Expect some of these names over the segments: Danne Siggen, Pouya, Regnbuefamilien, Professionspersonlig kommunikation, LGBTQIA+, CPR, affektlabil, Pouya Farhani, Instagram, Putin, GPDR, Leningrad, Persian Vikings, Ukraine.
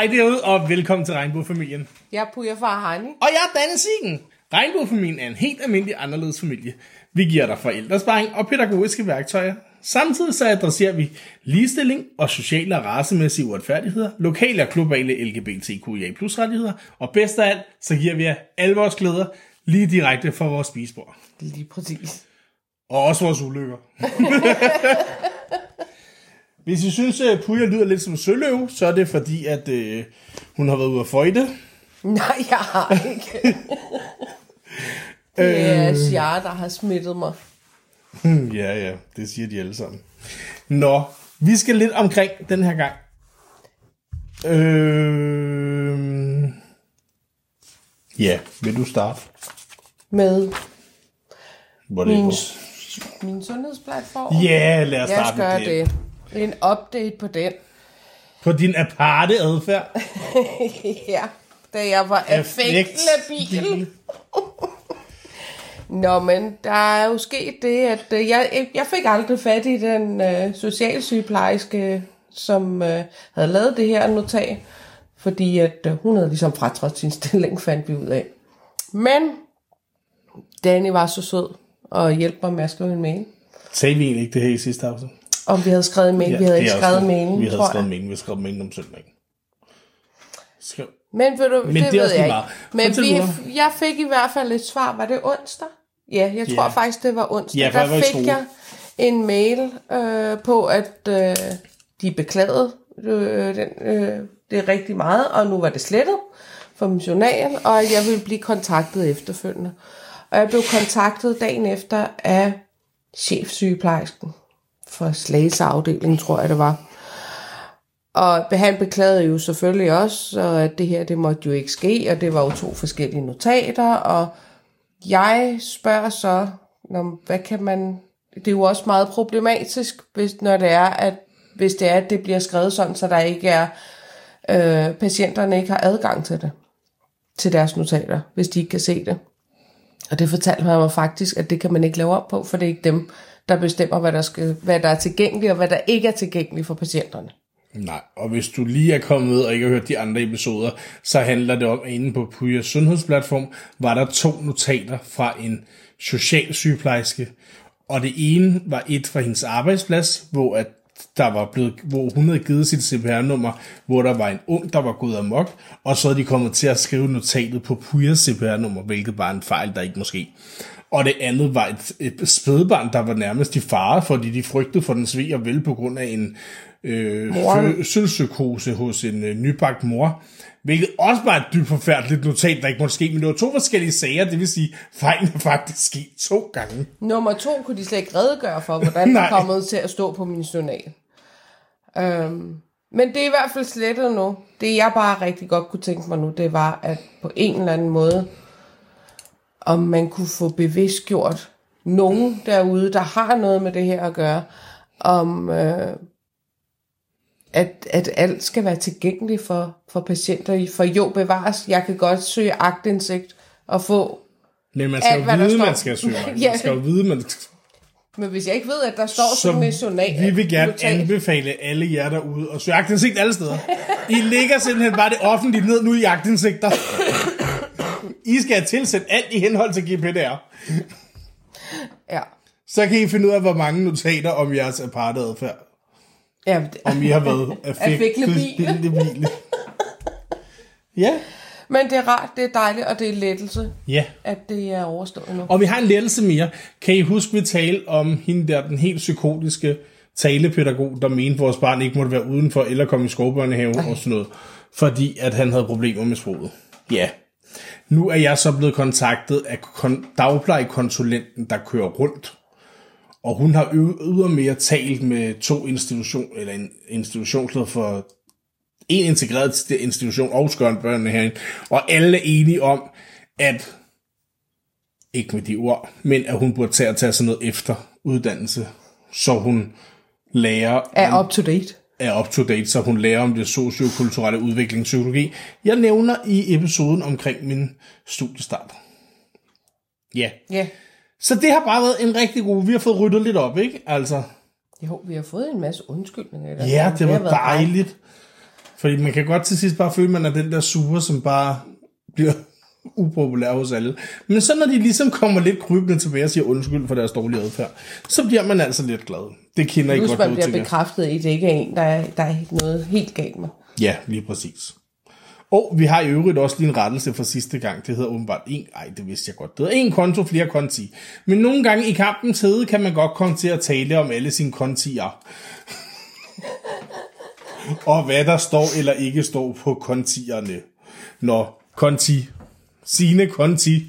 Hej derude, og velkommen til Regnbuefamilien. Jeg er Pouya Farhani. Og jeg er Danne Siggen. Regnbuefamilien er en helt almindelig anderledes familie. Vi giver dig forældresparring og pædagogiske værktøjer. Samtidig så adresserer vi ligestilling og sociale og racemæssige uretfærdigheder, lokale og globale LGBTQIA+ rettigheder, og bedst af alt, så giver vi jer alle vores glæder lige direkte fra vores spisebord. Lige præcis. Og også vores ulykker. Hvis I synes, at Pouya lyder lidt som søløve, så er det fordi, at hun har været ude at føjte. Nej, jeg har ikke. Det er Sjære, der har smittet mig. Ja, det siger de alle sammen. Nå, vi skal lidt omkring den her gang. Ja, vil du starte? Med? Min sundhedsplatform? Ja, lad os starte med det. Det. En update på den. På din aparte adfærd? Ja, da jeg var affektlabil. Nå, men der er jo sket det, at jeg fik aldrig fat i den socialsygeplejerske, som havde lavet det her notat, fordi at hun havde ligesom fratrådt sin stilling, fandt vi ud af. Men Danny var så sød og hjalp mig med at skrive en mail. Sagde vi egentlig ikke det her i sidste afsnit? Om vi havde skrevet en mail. Ja, vi havde ikke skrevet en mail, tror jeg. Vi havde skrevet en mail om søndagen. Men ved du, det ved jeg ikke. Men jeg fik i hvert fald et svar. Var det onsdag? Ja, jeg tror faktisk, det var onsdag. Ja, der fik jeg en mail på, at de beklagede det rigtig meget, og nu var det slettet fra min journal, og jeg ville blive kontaktet efterfølgende. Og jeg blev kontaktet dagen efter af chefsygeplejersken for Slags afdelingen, tror jeg det var. Og han beklagede jo selvfølgelig også, at det her, det måtte jo ikke ske, og det var jo to forskellige notater, og jeg spørger så, hvad kan man... Det er jo også meget problematisk, hvis det bliver skrevet sådan, så der ikke er... patienterne ikke har adgang til det, til deres notater, hvis de ikke kan se det. Og det fortalte han mig faktisk, at det kan man ikke lave op på, for det er ikke dem, der bestemmer, hvad der er tilgængeligt, og hvad der ikke er tilgængeligt for patienterne. Nej, og hvis du lige er kommet med og ikke har hørt de andre episoder, så handler det om, at inde på Pouyas sundhedsplatform var der to notater fra en socialsygeplejerske, og det ene var et fra hendes arbejdsplads, hvor hun havde givet sit CPR-nummer, hvor der var en ung, der var gået amok, og så havde de kommet til at skrive notatet på Pouyas CPR-nummer, hvilket var en fejl, der ikke må ske. Og det andet var et spædbarn, der var nærmest i fare, fordi de frygtede for den sved og vel på grund af en fødselspsykose hos en nybagt mor, hvilket også var et dybt forfærdeligt notat, der ikke måtte ske, men det var to forskellige sager, det vil sige, fejlen er faktisk sket to gange. Nummer to kunne de slet ikke redegøre for, hvordan det kommet til at stå på min journal. Men det er i hvert fald slettet nu. Det jeg bare rigtig godt kunne tænke mig nu, det var, at på en eller anden måde, om man kunne få bevidstgjort nogen derude, der har noget med det her at gøre, om at alt skal være tilgængeligt for patienter. For jo, bevares, jeg kan godt søge aktindsigt og få. Men man skal alt, jo vide, man skal søge. Man skal jo vide, man skal... Men hvis jeg ikke ved, at der står sådan en journal... Vi vil gerne anbefale alle jer derude og søge aktindsigt alle steder. I ligger simpelthen bare det offentligt ned nu i aktindsigter. I skal have tilsendt alt i henhold til GPDR. Ja. Så kan I finde ud af, hvor mange notater om jeres aparte adfærd. Ja, det... Om I har været affektlabil. Ja. Men det er rart, det er dejligt, og det er lettelse, at det er overstået nu. Og vi har en lettelse mere. Kan I huske, vi talte om hende der, den helt psykotiske talepædagog, der mente, vores barn ikke måtte være udenfor eller komme i skovbørnehave og sådan noget, fordi at han havde problemer med sproget. Ja. Nu er jeg så blevet kontaktet af dagplejekonsulenten, der kører rundt. Og hun har ydermere talt med to institutioner, eller en institutionsleder for en integreret institution og skørnbørnene herinde. Og alle er enige om, at, ikke med de ord, men at hun burde tage sådan noget efter uddannelse, så hun lærer... Er up to date, så hun lærer om det sociokulturelle udviklingspsykologi. Jeg nævner i episoden omkring min studiestart. Ja. Ja. Så det har bare været en rigtig god... Vi har fået ryddet lidt op, ikke? Altså. Jo, vi har fået en masse undskyldninger. Ja, det var dejligt. Fordi man kan godt til sidst bare føle, at man er den der sure, som bare bliver upopulær hos alle. Men så når de ligesom kommer lidt krybende tilbage og siger undskyld for deres dårlige adfærd, så bliver man altså lidt glad. Det kender I godt ud til. Man bliver bekræftet i, det ikke er en, der er noget helt galt med. Ja, lige præcis. Og vi har i øvrigt også lige en rettelse fra sidste gang. Det hedder åbenbart en. Ej, det vidste jeg godt. Det hedder en konto, flere konti. Men nogle gange i kampens hede kan man godt komme til at tale om alle sine kontier. Og hvad der står eller ikke står på kontierne. Nå, konti. Sine konti.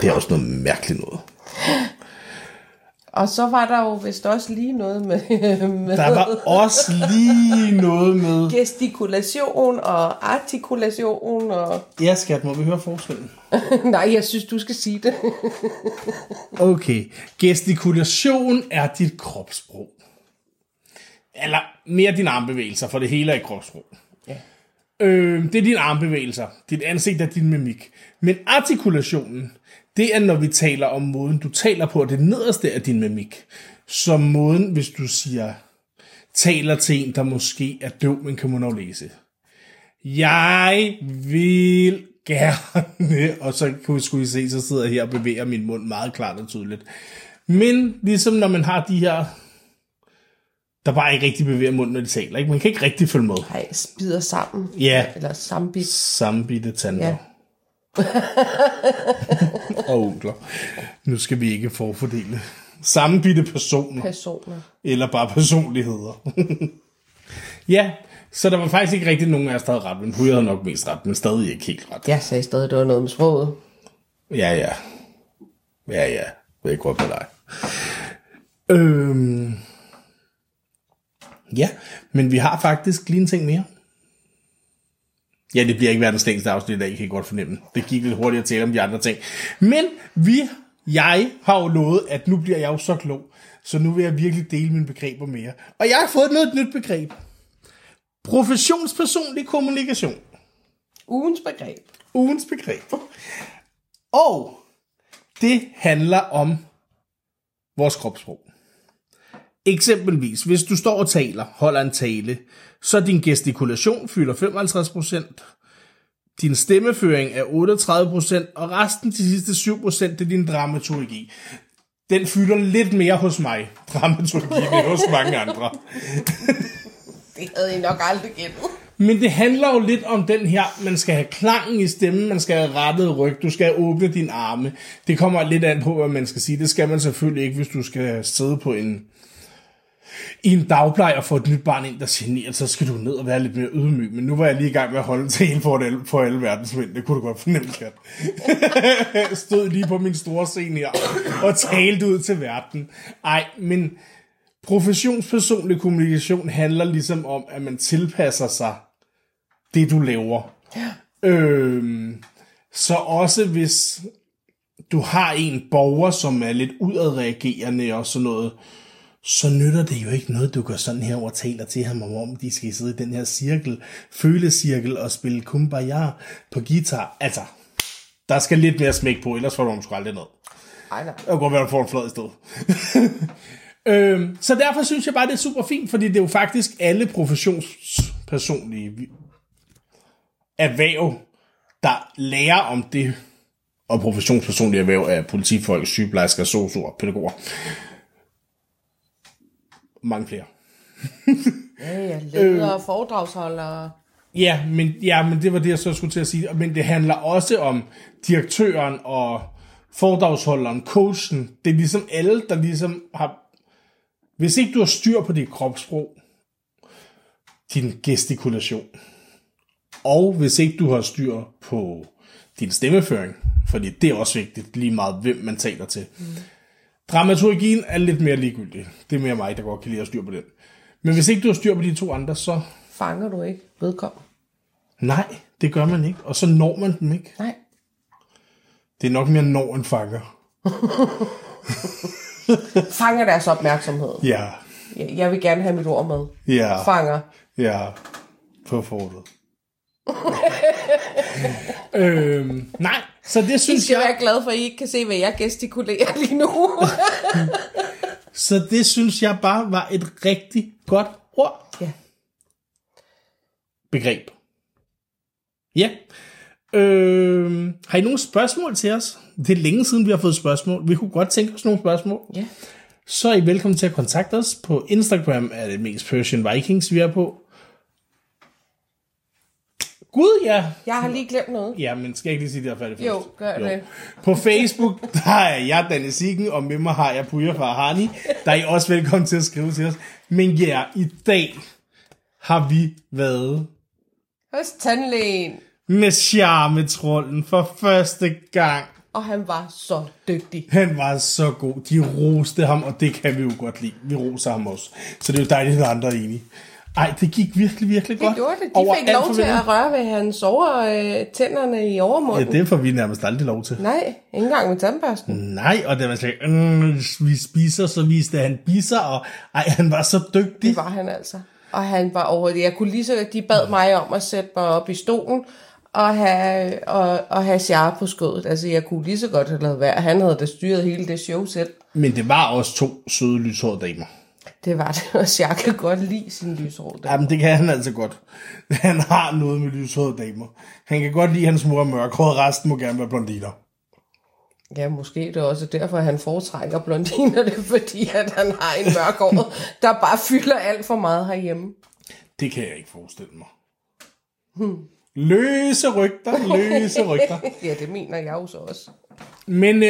Det er også noget mærkeligt noget. Og så var der jo vist også lige noget med... Der var også lige noget med... gestikulation og artikulation og... Ja, skat, må vi høre forskellen? Nej, jeg synes, du skal sige det. Okay. Gestikulation er dit kropssprog. Eller mere dine armbevægelser, for det hele er et kropssprog. Ja. Det er dine armbevægelser. Dit ansigt er din mimik. Men artikulationen... Det er, når vi taler om måden, du taler på, det nederste af din mimik. Som måden, hvis du siger, taler til en, der måske er døv, men kan man jo læse. Jeg vil gerne, og så kunne I se, så sidder jeg her og bevæger min mund meget klart og tydeligt. Men ligesom når man har de her, der bare ikke rigtig bevæger munden, når de taler. Ikke? Man kan ikke rigtig følge med. Nej, spider sammen. Ja. Eller sambidt. Sambitte tander. Ja. Og onkler. Nu skal vi ikke forfordele sammenbitte personer. Eller bare personligheder. Ja, så der var faktisk ikke rigtig nogen af os, der havde ret. Men Pouya havde nok mest ret, men stadig ikke helt ret. Jeg sagde stadig, det var noget med sproget. Ja, det er godt på dig. Ja, men vi har faktisk lige en ting mere. Ja, det bliver ikke verdens længste afsnit i dag, kan I godt fornemme. Det gik lidt hurtigt at tale om de andre ting. Men jeg har jo lovet, at nu bliver jeg jo så klog, så nu vil jeg virkelig dele mine begreber mere. Og jeg har fået noget nyt begreb. Professionspersonlig kommunikation. Ugens begreb. Og det handler om vores kropssprog. Eksempelvis, hvis du står og taler, holder en tale, så din gestikulation fylder 55%, din stemmeføring er 38%, og resten de sidste 7%, det er din dramaturgi. Den fylder lidt mere hos mig, dramaturgien, end hos mange andre. Det havde I nok aldrig gættet. Men det handler jo lidt om den her, man skal have klangen i stemmen, man skal have rettet ryg, du skal åbne dine arme. Det kommer lidt an på, hvad man skal sige. Det skal man selvfølgelig ikke, hvis du skal sidde på i en dagpleje og få et nyt barn ind, der generer, så skal du ned og være lidt mere ydmyg. Men nu var jeg lige i gang med at holde en tale for alle verdensmænd. Det kunne du godt fornemme, Kat. Stod lige på min store scene her og talte ud til verden. Ej, men professionspersonlig kommunikation handler ligesom om, at man tilpasser sig det, du laver. Ja. Så også hvis du har en borger, som er lidt udadreagerende og sådan noget, så nytter det jo ikke noget, du går sådan her og taler til ham om, de skal sidde i den her cirkel, følecirkel og spille kumbaya på guitar. Altså, der skal lidt mere smæk på, ellers får du måske aldrig noget. Nej. Jeg kan godt være, at du får en flad i stedet. Så derfor synes jeg bare, det er super fint, fordi det er jo faktisk alle professionspersonlige erhverv, der lærer om det. Og professionspersonlige erhverv er politifolk, sygeplejersker, sosuer, pædagoger. Mange flere. Ja, ledere og foredragsholdere. Ja, men det var det, jeg så skulle til at sige. Men det handler også om direktøren og foredragsholderen, coachen. Det er ligesom alle, der ligesom har... Hvis ikke du har styr på dit kropssprog, din gestikulation, og hvis ikke du har styr på din stemmeføring, fordi det er også vigtigt, lige meget hvem man taler til. Mm. Dramaturgien er lidt mere ligegyldig. Det er mere mig, der godt kan lide at styr på den. Men hvis ikke du har styr på de to andre, så... Fanger du ikke vedkommende? Nej, det gør man ikke. Og så når man dem ikke. Nej. Det er nok mere når en fanger. Fanger deres opmærksomhed. Ja. Jeg vil gerne have mit ord med. Ja. Fanger. Ja. På fortet. Nej. Så det synes I skal være glad for, at I ikke kan se, hvad jeg gestikulerer lige nu. Så det synes jeg bare var et rigtig godt ord. Ja. begreb. Ja. Har I nogle spørgsmål til os? Det er længe siden, vi har fået spørgsmål. Vi kunne godt tænke os nogle spørgsmål. Ja. Så er I velkommen til at kontakte os. På Instagram er det mest Persian Vikings, vi er på. Gud, ja. Jeg har lige glemt noget. Ja, men skal jeg ikke lige sige det her færdigt? Jo, gør det. På Facebook, der er jeg, Danne Siggen, og med mig har jeg Pouya Farhani. Der er I også velkommen til at skrive til os. Men ja, i dag har vi været hos tandlægen med charmetrollen for første gang. Og han var så dygtig. Han var så god. De roste ham, og det kan vi jo godt lide. Vi roser ham også. Så det er jo dejligt, at andre er enige. Ej, det gik virkelig, virkelig godt. Det gjorde det. De fik lov til at røre ved hans tænderne i overmunden. Ja, det får vi nærmest aldrig lov til. Nej, ikke engang med tandbørsten. Nej, og det var slet vi spiser, så viste han bisser, og han var så dygtig. Det var han altså. Og han var over det. Jeg kunne lige så, at de bad mig om at sætte mig op i stolen og have Sjære på skødet. Altså, jeg kunne lige så godt have lavet værd. Han havde da styret hele det show selv. Men det var også to søde, lyshårede damer. Det var det, og jeg kan godt lide sine lyshårede damer. Jamen, det kan han altså godt. Han har noget med lyshårede damer. Han kan godt lide, hans mor er mørkhåret. Resten må gerne være blondiner. Ja, måske det er også derfor, at han foretrækker blondiner. Det er fordi, at han har en mørkhåret, der bare fylder alt for meget herhjemme. Det kan jeg ikke forestille mig. Løse rygter. Ja, det mener jeg jo så også. Men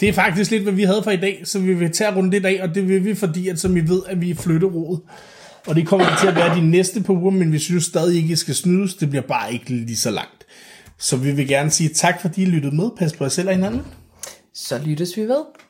det er faktisk lidt, hvad vi havde for i dag, så vi vil tage rundt lidt af, og det vil vi, fordi at, som I ved, at vi er flytterådet. Og det kommer til at være de næste par uger, men vi synes stadig ikke, I skal snydes. Det bliver bare ikke lige så langt. Så vi vil gerne sige tak, fordi I lyttede med. Pas på jer selv og hinanden. Så lyttes vi ved.